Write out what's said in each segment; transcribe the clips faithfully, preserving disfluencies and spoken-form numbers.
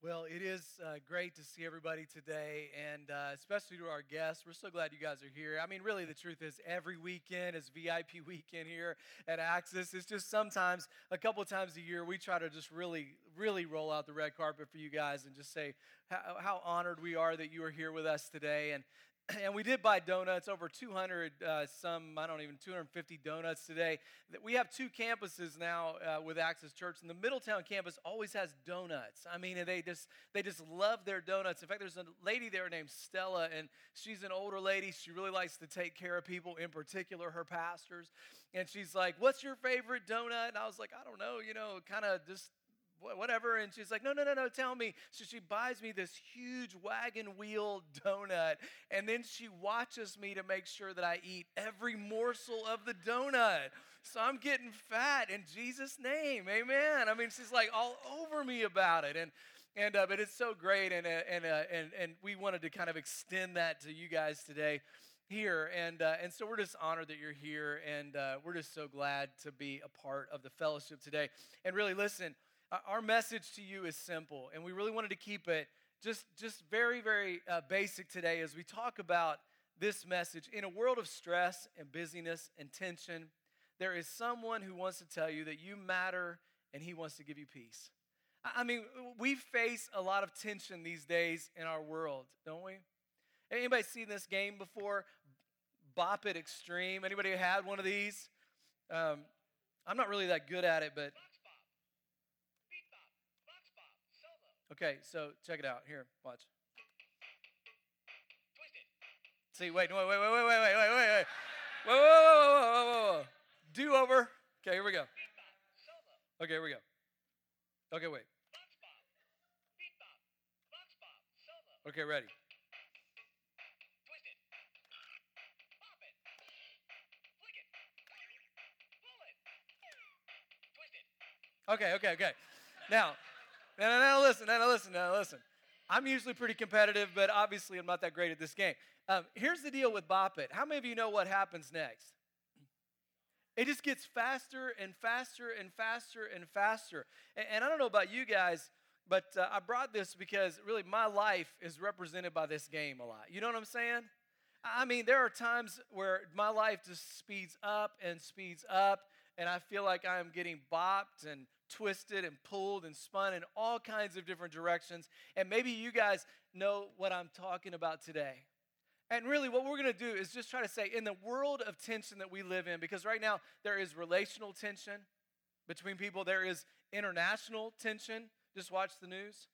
Well, it is uh, great to see everybody today, and uh, especially to our guests. We're so glad you guys are here. I mean, really, the truth is every weekend is V I P weekend here at Access. It's just sometimes, a couple of times a year, we try to just really, really roll out the red carpet for you guys and just say how, how honored we are that you are here with us today. And And we did buy donuts, over two hundred uh, some, I don't even, two hundred fifty donuts today. We have two campuses now uh, with Access Church, and the Middletown campus always has donuts. I mean, they just they just love their donuts. In fact, there's a lady there named Stella, and she's an older lady. She really likes to take care of people, in particular her pastors. And she's like, "What's your favorite donut?" And I was like, "I don't know, you know, kind of just whatever," and she's like, no, no, no, no, tell me. So she buys me this huge wagon wheel donut, and then she watches me to make sure that I eat every morsel of the donut. So I'm getting fat in Jesus' name, amen. I mean, she's like all over me about it, and and uh, but it's so great, and uh, and uh, and and we wanted to kind of extend that to you guys today here, and uh, and so we're just honored that you're here, and uh, we're just so glad to be a part of the fellowship today. And really, listen. Our message to you is simple, and we really wanted to keep it just, just very, very uh, basic today as we talk about this message. In a world of stress and busyness and tension, there is someone who wants to tell you that you matter and he wants to give you peace. I mean, we face a lot of tension these days in our world, don't we? Anybody seen this game before? Bop It Extreme. Anybody had one of these? Um, I'm not really that good at it, but... Okay, so check it out. Here, watch. Twist it. See, wait, wait, wait, wait, wait, wait, wait, wait, wait, wait. Whoa, whoa, whoa, whoa, whoa, whoa. Do over. Okay, here we go. Okay, here we go. Okay, wait. Okay, ready. Twist it. Pop it. Flick it. Pull it. Twist it. Okay, okay, okay. Now... Now, now, now, listen, now, now, listen, now, listen. I'm usually pretty competitive, but obviously I'm not that great at this game. Um, here's the deal with Bop It. How many of you know what happens next? It just gets faster and faster and faster and faster. And, and I don't know about you guys, but uh, I brought this because really my life is represented by this game a lot. You know what I'm saying? I mean, there are times where my life just speeds up and speeds up, and I feel like I am getting bopped and twisted and pulled and spun in all kinds of different directions. And maybe you guys know what I'm talking about today. And really what we're going to do is just try to say, in the world of tension that we live in, because right now there is relational tension between people, there is international tension, just watch the news.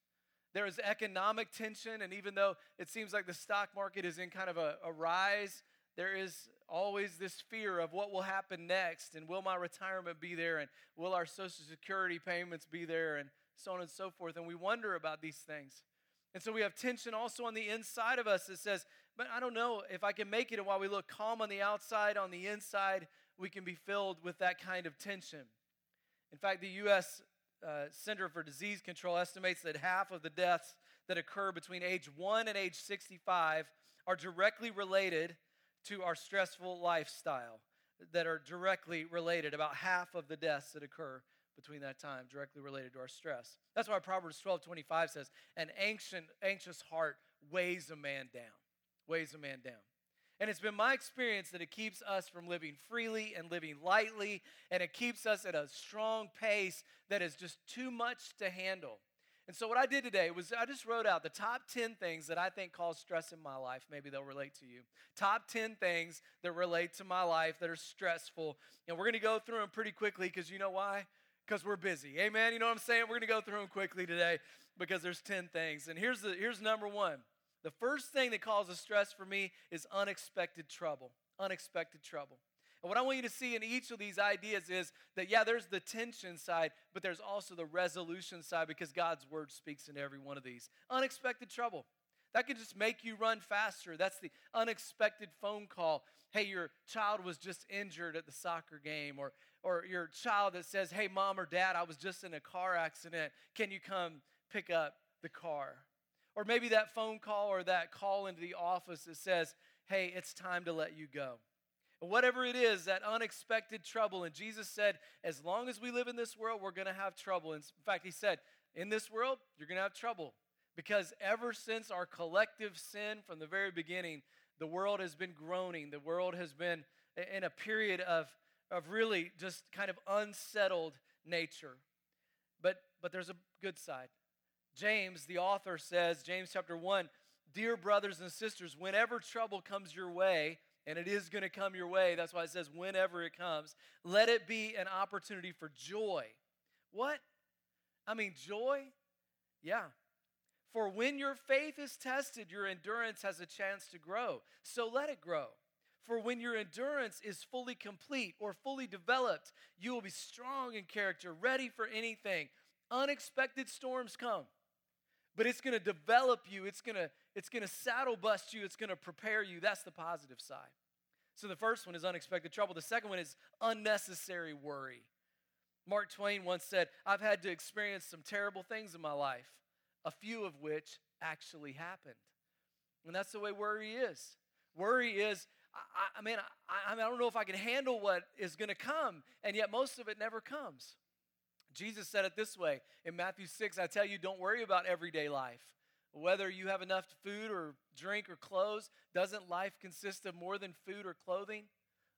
There is economic tension, and even though it seems like the stock market is in kind of a, a rise, there is always this fear of what will happen next, and will my retirement be there, and will our Social Security payments be there, and so on and so forth, and we wonder about these things. And so we have tension also on the inside of us that says, but I don't know if I can make it, and while we look calm on the outside, on the inside, we can be filled with that kind of tension. In fact, the U S Uh, Center for Disease Control estimates that half of the deaths that occur between age one and age sixty-five are directly related to our stressful lifestyle, that are directly related, about half of the deaths that occur between that time, directly related to our stress. That's why Proverbs twelve twenty-five says, an anxious, anxious heart weighs a man down, weighs a man down. And it's been my experience that it keeps us from living freely and living lightly, and it keeps us at a strong pace that is just too much to handle. And so what I did today was I just wrote out the top ten things that I think cause stress in my life. Maybe they'll relate to you. Top ten things that relate to my life that are stressful. And we're going to go through them pretty quickly because you know why? Because we're busy. Amen? You know what I'm saying? We're going to go through them quickly today because there's ten things. And here's the here's number one. The first thing that causes stress for me is unexpected trouble, unexpected trouble. And what I want you to see in each of these ideas is that, yeah, there's the tension side, but there's also the resolution side because God's word speaks into every one of these. Unexpected trouble. That could just make you run faster. That's the unexpected phone call. Hey, your child was just injured at the soccer game, or, or your child that says, hey, mom or dad, I was just in a car accident. Can you come pick up the car? Or maybe that phone call or that call into the office that says, hey, it's time to let you go. And whatever it is, that unexpected trouble. And Jesus said, as long as we live in this world, we're going to have trouble. And in fact, he said, in this world, you're going to have trouble. Because ever since our collective sin from the very beginning, the world has been groaning. The world has been in a period of, of really just kind of unsettled nature. But, but there's a good side. James, the author, says, James chapter one, dear brothers and sisters, whenever trouble comes your way, and it is going to come your way, that's why it says whenever it comes, let it be an opportunity for joy. What? I mean, joy? Yeah. For when your faith is tested, your endurance has a chance to grow. So let it grow. For when your endurance is fully complete or fully developed, you will be strong in character, ready for anything. Unexpected storms come, but it's going to develop you. It's going to it's going to saddle bust you. It's going to prepare you. That's the positive side. So the first one is unexpected trouble. The second one is unnecessary worry. Mark Twain once said, I've had to experience some terrible things in my life, a few of which actually happened. And that's the way worry is. Worry is, I, I, mean, I, I mean, I don't know if I can handle what is going to come, and yet most of it never comes. Jesus said it this way in Matthew six, I tell you, don't worry about everyday life. Whether you have enough food or drink or clothes, doesn't life consist of more than food or clothing?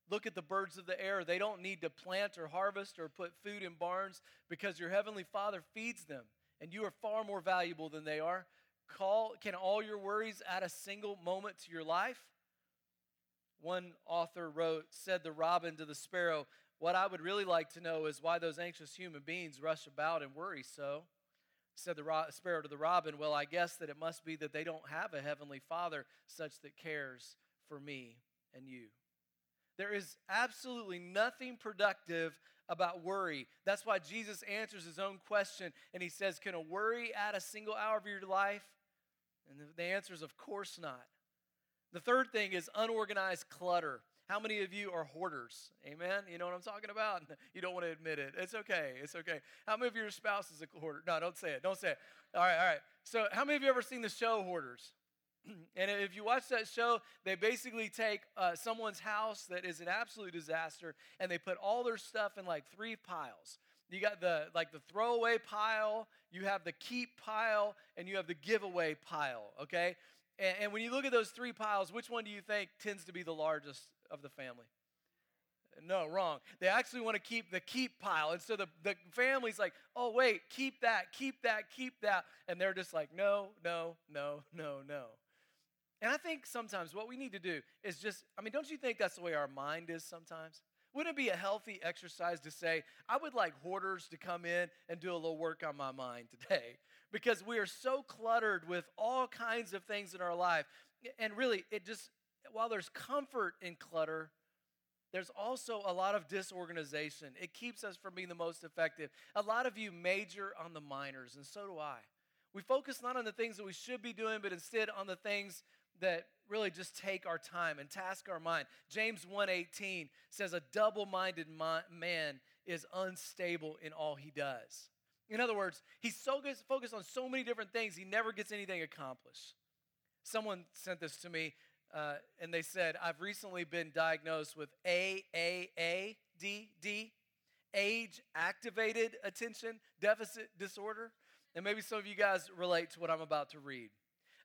Look at the birds of the air. They don't need to plant or harvest or put food in barns because your heavenly Father feeds them. And you are far more valuable than they are. Call, can all your worries add a single moment to your life? One author wrote, said the robin to the sparrow, what I would really like to know is why those anxious human beings rush about and worry so. Said the ro- sparrow to the robin, well, I guess that it must be that they don't have a heavenly Father such that cares for me and you. There is absolutely nothing productive about worry. That's why Jesus answers his own question, and he says, can a worry add a single hour of your life? And the answer is, of course not. The third thing is unorganized clutter. How many of you are hoarders? Amen? You know what I'm talking about? You don't want to admit it. It's okay. It's okay. How many of your spouse is a hoarder? No, don't say it. Don't say it. All right, all right. So how many of you ever seen the show Hoarders? And if you watch that show, they basically take uh, someone's house that is an absolute disaster, and they put all their stuff in like three piles. You got the like the throwaway pile, you have the keep pile, and you have the giveaway pile. Okay, and, and when you look at those three piles, which one do you think tends to be the largest of the family? No, wrong. They actually want to keep the keep pile. And so the, the family's like, oh, wait, keep that, keep that, keep that. And they're just like, no, no, no, no, no. And I think sometimes what we need to do is just, I mean, don't you think that's the way our mind is sometimes? Wouldn't it be a healthy exercise to say, I would like hoarders to come in and do a little work on my mind today? Because we are so cluttered with all kinds of things in our life. And really, it just, while there's comfort in clutter, there's also a lot of disorganization. It keeps us from being the most effective. A lot of you major on the minors, and so do I. We focus not on the things that we should be doing, but instead on the things that really just take our time and task our mind. James one eighteen says a double-minded man is unstable in all he does. In other words, he's so focused on so many different things, he never gets anything accomplished. Someone sent this to me, uh, and they said, I've recently been diagnosed with A A A D D, age-activated attention deficit disorder. And maybe some of you guys relate to what I'm about to read.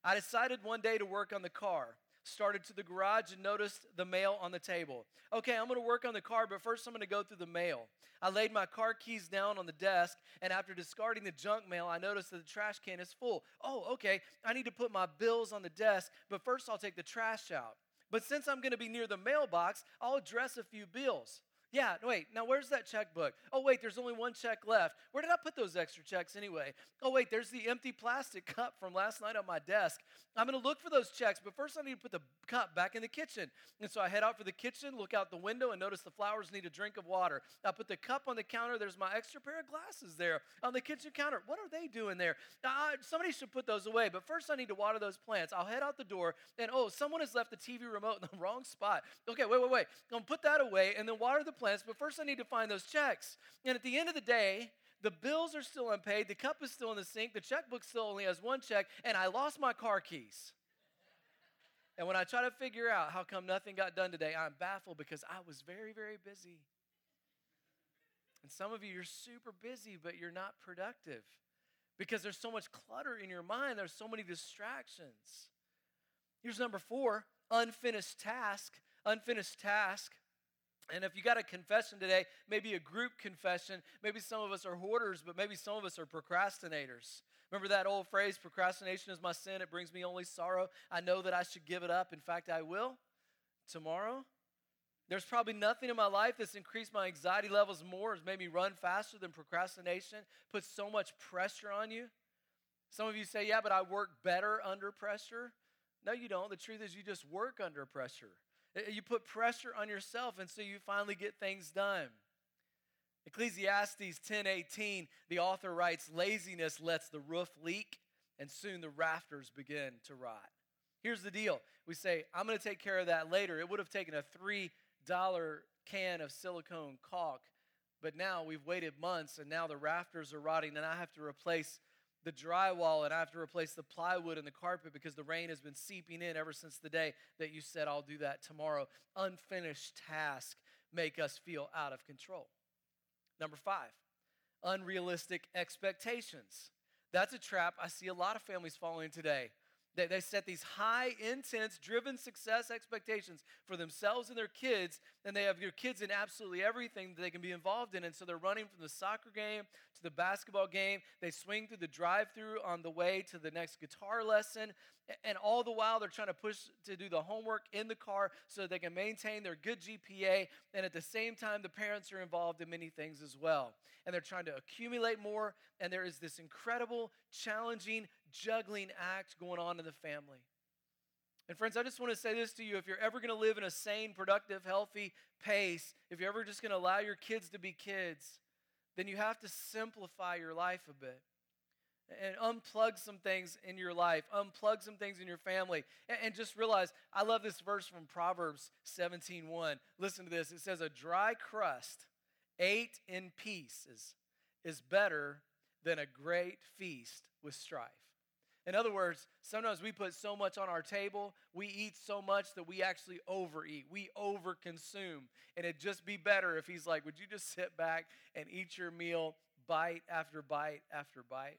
I decided one day to work on the car, started to the garage and noticed the mail on the table. Okay, I'm going to work on the car, but first I'm going to go through the mail. I laid my car keys down on the desk, and after discarding the junk mail, I noticed that the trash can is full. Oh, okay, I need to put my bills on the desk, but first I'll take the trash out. But since I'm going to be near the mailbox, I'll address a few bills. Yeah, wait, now where's that checkbook? Oh, wait, there's only one check left. Where did I put those extra checks anyway? Oh, wait, there's the empty plastic cup from last night on my desk. I'm going to look for those checks, but first I need to put the cup back in the kitchen. And so I head out for the kitchen, look out the window, and notice the flowers need a drink of water. I put the cup on the counter. There's my extra pair of glasses there on the kitchen counter. What are they doing there? Uh, somebody should put those away, but first I need to water those plants. I'll head out the door, and oh, someone has left the T V remote in the wrong spot. Okay, wait, wait, wait. I'm going to put that away and then water the plants, but first I need to find those checks. And at the end of the day, the bills are still unpaid, the cup is still in the sink, the checkbook still only has one check, and I lost my car keys. And when I try to figure out how come nothing got done today, I'm baffled because I was very, very busy. And some of you, you're super busy, but you're not productive. because there's so much clutter in your mind. There's so many distractions. Here's number four, unfinished task. Unfinished task. And if you got a confession today, maybe a group confession, maybe some of us are hoarders, but maybe some of us are procrastinators. Remember that old phrase, procrastination is my sin, it brings me only sorrow. I know that I should give it up. In fact, I will tomorrow. There's probably nothing in my life that's increased my anxiety levels more, has made me run faster than procrastination, puts so much pressure on you. Some of you say, yeah, but I work better under pressure. No, you don't. The truth is you just work under pressure. You put pressure on yourself, and so you finally get things done. Ecclesiastes ten eighteen, the author writes, laziness lets the roof leak, and soon the rafters begin to rot. Here's the deal. We say, I'm going to take care of that later. It would have taken a three dollar can of silicone caulk, but now we've waited months, and now the rafters are rotting, and I have to replace the drywall, and I have to replace the plywood and the carpet because the rain has been seeping in ever since the day that you said, I'll do that tomorrow. Unfinished tasks make us feel out of control. Number five, unrealistic expectations. That's a trap I see a lot of families falling today. They, they set these high, intense, driven success expectations for themselves and their kids, and they have your kids in absolutely everything that they can be involved in, and so they're running from the soccer game to the basketball game. They swing through the drive-thru on the way to the next guitar lesson, and all the while they're trying to push to do the homework in the car so that they can maintain their good G P A, and at the same time, the parents are involved in many things as well, and they're trying to accumulate more, and there is this incredible, challenging, juggling act going on in the family. And friends, I just want to say this to you. If you're ever going to live in a sane, productive, healthy pace, if you're ever just going to allow your kids to be kids, then you have to simplify your life a bit and unplug some things in your life, unplug some things in your family, and, and just realize, I love this verse from Proverbs seventeen one. Listen to this. It says, a dry crust ate in pieces is better than a great feast with strife. In other words, sometimes we put so much on our table, we eat so much that we actually overeat. We overconsume. And it'd just be better if he's like, would you just sit back and eat your meal bite after bite after bite?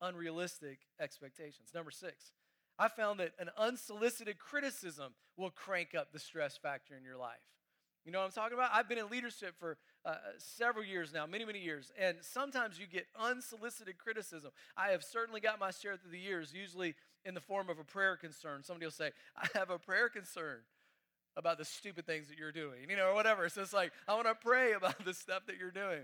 Unrealistic expectations. Number six, I found that an unsolicited criticism will crank up the stress factor in your life. You know what I'm talking about? I've been in leadership for uh, several years now, many, many years, and sometimes you get unsolicited criticism. I have certainly got my share through the years, usually in the form of a prayer concern. Somebody will say, I have a prayer concern about the stupid things that you're doing, you know, or whatever. So it's like, I want to pray about the stuff that you're doing.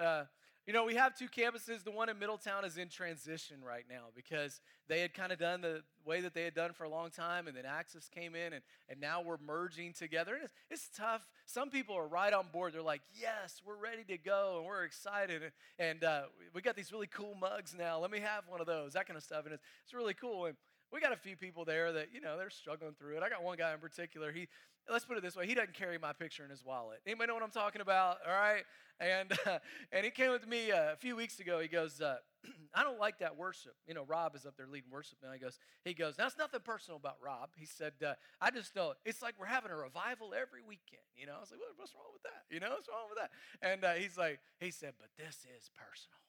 Uh, you know, we have two campuses. The one in Middletown is in transition right now because they had kind of done the way that they had done for a long time, and then Access came in, and, and now we're merging together. And it's, it's tough. Some people are right on board. They're like, yes, we're ready to go, and we're excited. And, and uh, we got these really cool mugs now. Let me have one of those, that kind of stuff. And it's, it's really cool. And we got a few people there that, you know, they're struggling through it. I got one guy in particular. He, let's put it this way, he doesn't carry my picture in his wallet. Anybody know what I'm talking about? All right? And uh, and he came with me uh, a few weeks ago. He goes, uh, I don't like that worship. You know, Rob is up there leading worship now. He goes, he goes, now it's nothing personal about Rob. He said, uh, I just know it's like we're having a revival every weekend. You know, I was like, what, what's wrong with that? You know, what's wrong with that? And uh, he's like, he said, but this is personal.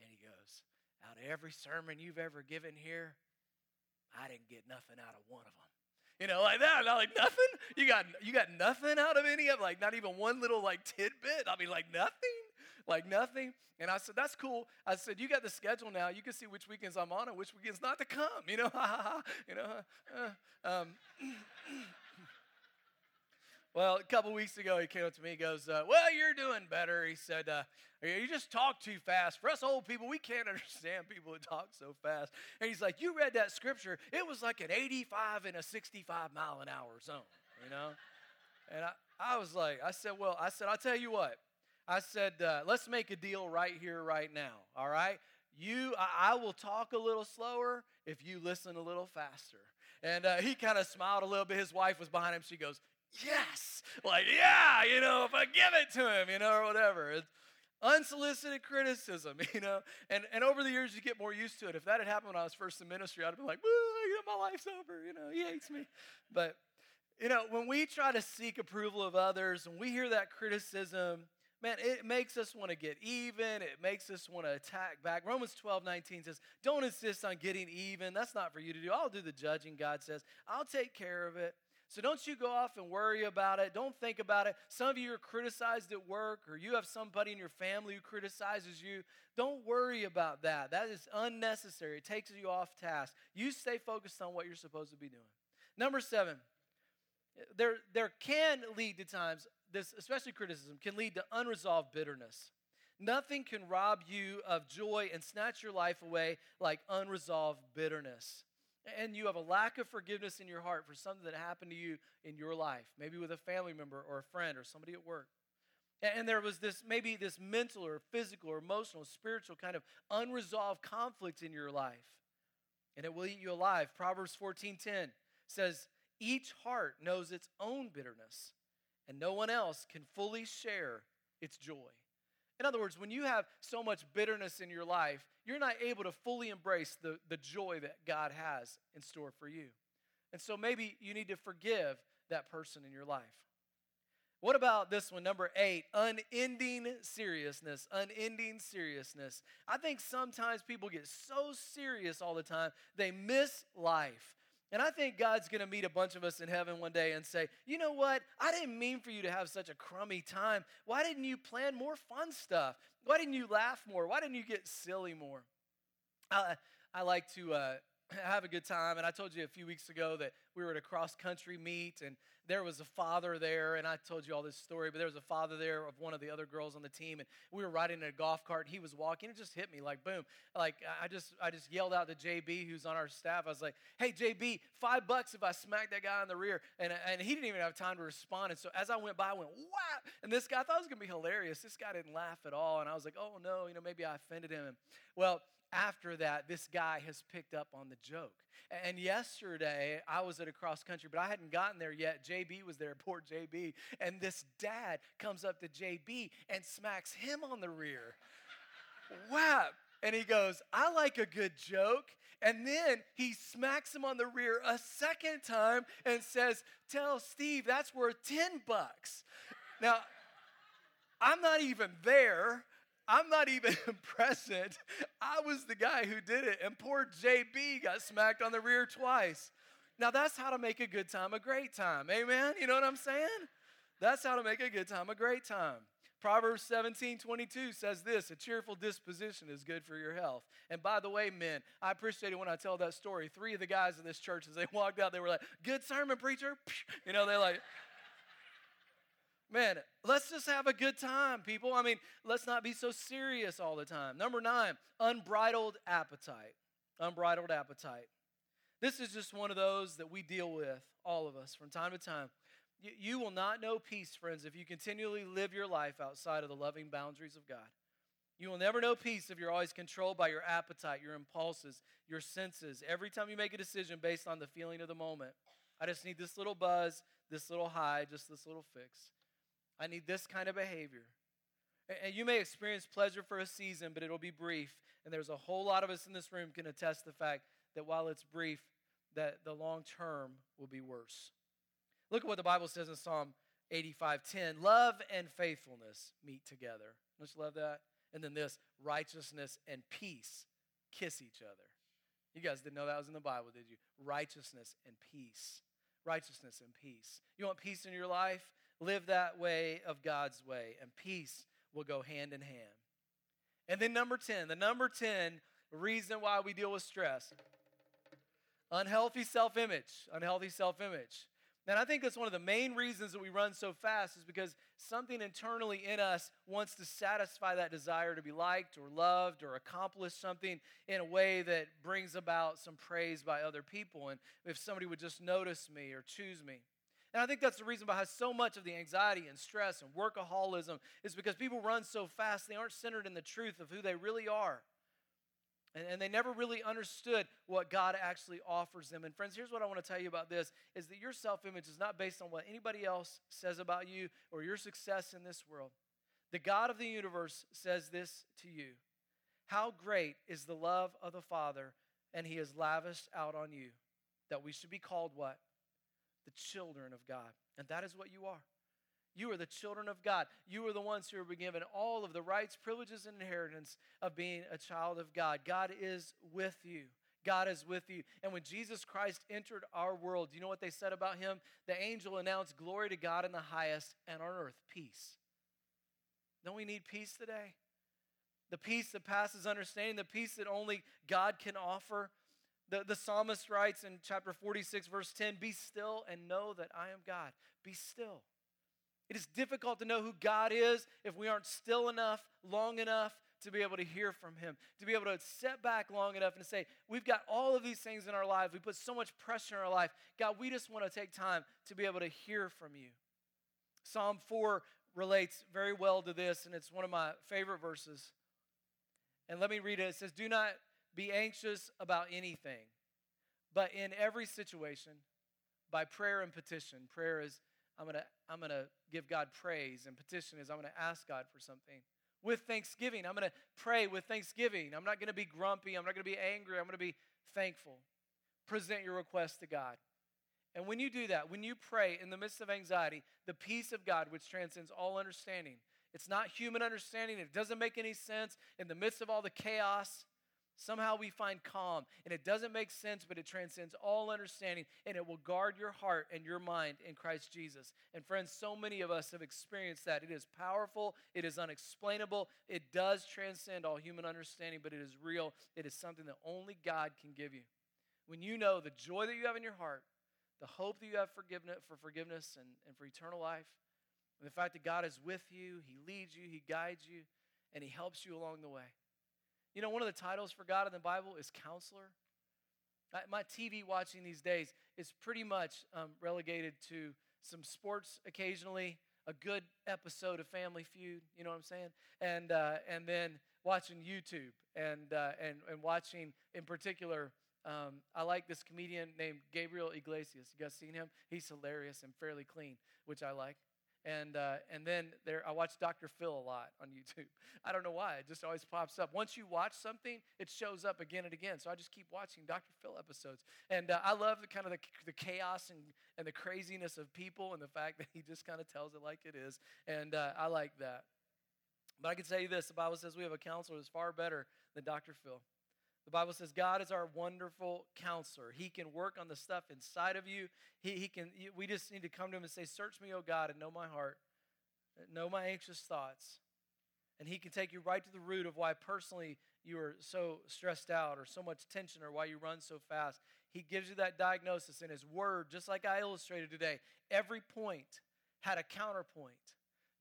And he goes, out of every sermon you've ever given here, I didn't get nothing out of one of them. You know, like that. And I'm like, nothing? You got you got nothing out of any of them? Like, not even one little, like, tidbit? I mean, like, nothing? Like, nothing? And I said, that's cool. I said, you got the schedule now. You can see which weekends I'm on and which weekends not to come. You know, ha, ha, ha. You know, uh, um. Well, a couple weeks ago, he came up to me. He goes, uh, well, you're doing better. He said, uh, you just talk too fast. For us old people, we can't understand people who talk so fast. And he's like, you read that scripture. It was like an eighty-five in a sixty-five mile an hour zone, you know? And I, I was like, I said, well, I said, I'll tell you what. I said, uh, let's make a deal right here, right now, all right? You, I, I will talk a little slower if you listen a little faster. And uh, he kind of smiled a little bit. His wife was behind him. She goes, yes, like, yeah, you know, if I give it to him, you know, or whatever. It's unsolicited criticism, you know, and and over the years, you get more used to it. If that had happened when I was first in ministry, I'd have been like, woo, you know, my life's over, you know, he hates me. But, you know, when we try to seek approval of others, when we hear that criticism, man, it makes us want to get even. It makes us want to attack back. Romans twelve nineteen says, don't insist on getting even. That's not for you to do. I'll do the judging, God says. I'll take care of it. So don't you go off and worry about it. Don't think about it. Some of you are criticized at work, or you have somebody in your family who criticizes you. Don't worry about that. That is unnecessary. It takes you off task. You stay focused on what you're supposed to be doing. Number seven, there, there can lead to times, this especially criticism, can lead to unresolved bitterness. Nothing can rob you of joy and snatch your life away like unresolved bitterness. And you have a lack of forgiveness in your heart for something that happened to you in your life, maybe with a family member or a friend or somebody at work. And there was this, maybe this mental or physical or emotional, spiritual kind of unresolved conflict in your life. And it will eat you alive. Proverbs fourteen ten says, each heart knows its own bitterness, and no one else can fully share its joy. In other words, when you have so much bitterness in your life, you're not able to fully embrace the, the joy that God has in store for you. And so maybe you need to forgive that person in your life. What about this one, number eight, unending seriousness, unending seriousness. I think sometimes people get so serious all the time, they miss life. And I think God's going to meet a bunch of us in heaven one day and say, you know what? I didn't mean for you to have such a crummy time. Why didn't you plan more fun stuff? Why didn't you laugh more? Why didn't you get silly more? I, I like to uh, have a good time. And I told you a few weeks ago that we were at a cross-country meet, and there was a father there. And I told you all this story, but there was a father there of one of the other girls on the team. And we were riding in a golf cart, and he was walking. It just hit me like, boom. Like, I just I just yelled out to J B, who's on our staff. I was like, hey, J B, five bucks if I smack that guy in the rear. And, and he didn't even have time to respond. And so as I went by, I went, wow. And this guy, I thought it was going to be hilarious. This guy didn't laugh at all. And I was like, oh, no, you know, maybe I offended him. And, well, after that, this guy has picked up on the joke. And yesterday, I was at a cross country, but I hadn't gotten there yet. J B was there, poor J B. And this dad comes up to J B and smacks him on the rear. Wow. And he goes, I like a good joke. And then he smacks him on the rear a second time and says, tell Steve that's worth ten bucks. Now, I'm not even there. I'm not even present. I was the guy who did it, and poor J B got smacked on the rear twice. Now, that's how to make a good time a great time. Amen? You know what I'm saying? That's how to make a good time a great time. Proverbs seventeen twenty-two says this, a cheerful disposition is good for your health. And by the way, men, I appreciate it when I tell that story. Three of the guys in this church, as they walked out, they were like, good sermon, preacher. You know, they're like... Man, let's just have a good time, people. I mean, let's not be so serious all the time. Number nine, unbridled appetite. Unbridled appetite. This is just one of those that we deal with, all of us, from time to time. You, you will not know peace, friends, if you continually live your life outside of the loving boundaries of God. You will never know peace if you're always controlled by your appetite, your impulses, your senses. Every time you make a decision based on the feeling of the moment, I just need this little buzz, this little high, just this little fix. I need this kind of behavior. And you may experience pleasure for a season, but it'll be brief. And there's a whole lot of us in this room can attest the fact that while it's brief, that the long term will be worse. Look at what the Bible says in Psalm eighty-five ten. Love and faithfulness meet together. Don't you love that? And then this, righteousness and peace kiss each other. You guys didn't know that was in the Bible, did you? Righteousness and peace. Righteousness and peace. You want peace in your life? Live that way of God's way, and peace will go hand in hand. And then number ten, the number ten reason why we deal with stress, unhealthy self-image, unhealthy self-image. And I think that's one of the main reasons that we run so fast is because something internally in us wants to satisfy that desire to be liked or loved or accomplish something in a way that brings about some praise by other people. And if somebody would just notice me or choose me. And I think that's the reason behind so much of the anxiety and stress and workaholism is because people run so fast, they aren't centered in the truth of who they really are. And, and they never really understood what God actually offers them. And friends, here's what I want to tell you about this, is that your self-image is not based on what anybody else says about you or your success in this world. The God of the universe says this to you. How great is the love of the Father, and he has lavished out on you, that we should be called what? The children of God. And that is what you are. You are the children of God. You are the ones who are given all of the rights, privileges, and inheritance of being a child of God. God is with you. God is with you. And when Jesus Christ entered our world, you know what they said about him? The angel announced, "Glory to God in the highest, and on earth, peace." Don't we need peace today? The peace that passes understanding, the peace that only God can offer. The, the psalmist writes in chapter forty-six, verse ten, "Be still and know that I am God." Be still. It is difficult to know who God is if we aren't still enough, long enough to be able to hear from him, to be able to step back long enough and say, we've got all of these things in our lives. We put so much pressure in our life. God, we just want to take time to be able to hear from you. Psalm four relates very well to this, and it's one of my favorite verses. And let me read it. It says, "Do not be anxious about anything, but in every situation, by prayer and petition." Prayer is, I'm going to I'm going to give God praise, and petition is, I'm going to ask God for something. With thanksgiving, I'm going to pray with thanksgiving. I'm not going to be grumpy. I'm not going to be angry. I'm going to be thankful. Present your request to God. And when you do that, when you pray in the midst of anxiety, the peace of God, which transcends all understanding, it's not human understanding. It doesn't make any sense. In the midst of all the chaos, somehow we find calm, and it doesn't make sense, but it transcends all understanding, and it will guard your heart and your mind in Christ Jesus. And friends, so many of us have experienced that. It is powerful. It is unexplainable. It does transcend all human understanding, but it is real. It is something that only God can give you. When you know the joy that you have in your heart, the hope that you have forgiveness, for forgiveness and, and for eternal life, and the fact that God is with you, he leads you, he guides you, and he helps you along the way. You know, one of the titles for God in the Bible is counselor. My T V watching these days is pretty much um, relegated to some sports occasionally, a good episode of Family Feud, you know what I'm saying? And uh, and then watching YouTube and uh, and, and watching, in particular, um, I like this comedian named Gabriel Iglesias. You guys seen him? He's hilarious and fairly clean, which I like. And uh, and then there, I watch Doctor Phil a lot on YouTube. I don't know why. It just always pops up. Once you watch something, it shows up again and again. So I just keep watching Doctor Phil episodes. And uh, I love the kind of the, the chaos and, and the craziness of people and the fact that he just kind of tells it like it is. And uh, I like that. But I can tell you this. The Bible says we have a counselor that's far better than Doctor Phil. The Bible says God is our wonderful counselor. He can work on the stuff inside of you. He, he can. We just need to come to him and say, "Search me, O God, and know my heart. Know my anxious thoughts." And he can take you right to the root of why personally you are so stressed out or so much tension or why you run so fast. He gives you that diagnosis in his word, just like I illustrated today. Every point had a counterpoint.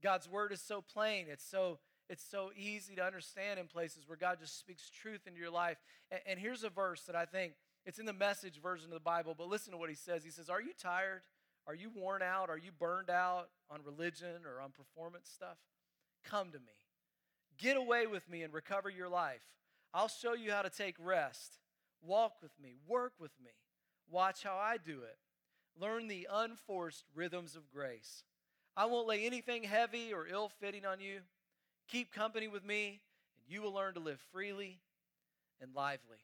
God's word is so plain. It's so It's so easy to understand in places where God just speaks truth into your life. And, and here's a verse that I think, it's in the Message version of the Bible, but listen to what he says. He says, "Are you tired? Are you worn out? Are you burned out on religion or on performance stuff? Come to me. Get away with me and recover your life. I'll show you how to take rest. Walk with me. Work with me. Watch how I do it. Learn the unforced rhythms of grace. I won't lay anything heavy or ill-fitting on you. Keep company with me, and you will learn to live freely and lively."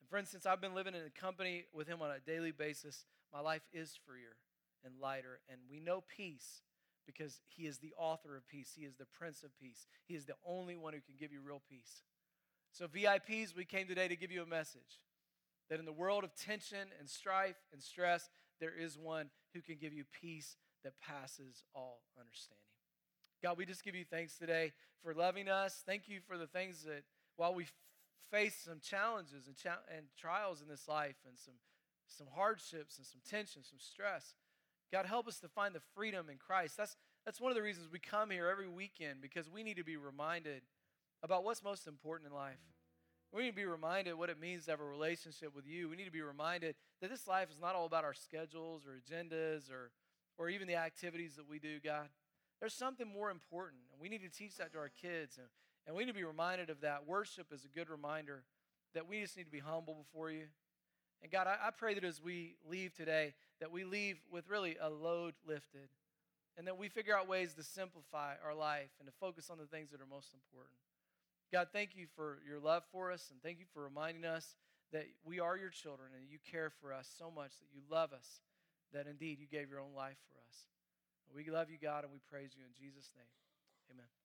And friends, since I've been living in company with him on a daily basis, my life is freer and lighter. And we know peace because he is the author of peace. He is the Prince of Peace. He is the only one who can give you real peace. So V I Ps, we came today to give you a message that in the world of tension and strife and stress, there is one who can give you peace that passes all understanding. God, we just give you thanks today for loving us. Thank you for the things that, while we f- face some challenges and, cha- and trials in this life and some, some hardships and some tension, some stress, God, help us to find the freedom in Christ. That's, that's one of the reasons we come here every weekend, because we need to be reminded about what's most important in life. We need to be reminded what it means to have a relationship with you. We need to be reminded that this life is not all about our schedules or agendas or, or even the activities that we do, God. There's something more important, and we need to teach that to our kids, and, and we need to be reminded of that. Worship is a good reminder that we just need to be humble before you. And God, I, I pray that as we leave today, that we leave with really a load lifted, and that we figure out ways to simplify our life and to focus on the things that are most important. God, thank you for your love for us, and thank you for reminding us that we are your children, and you care for us so much, that you love us, that indeed you gave your own life for us. We love you, God, and we praise you in Jesus' name. Amen.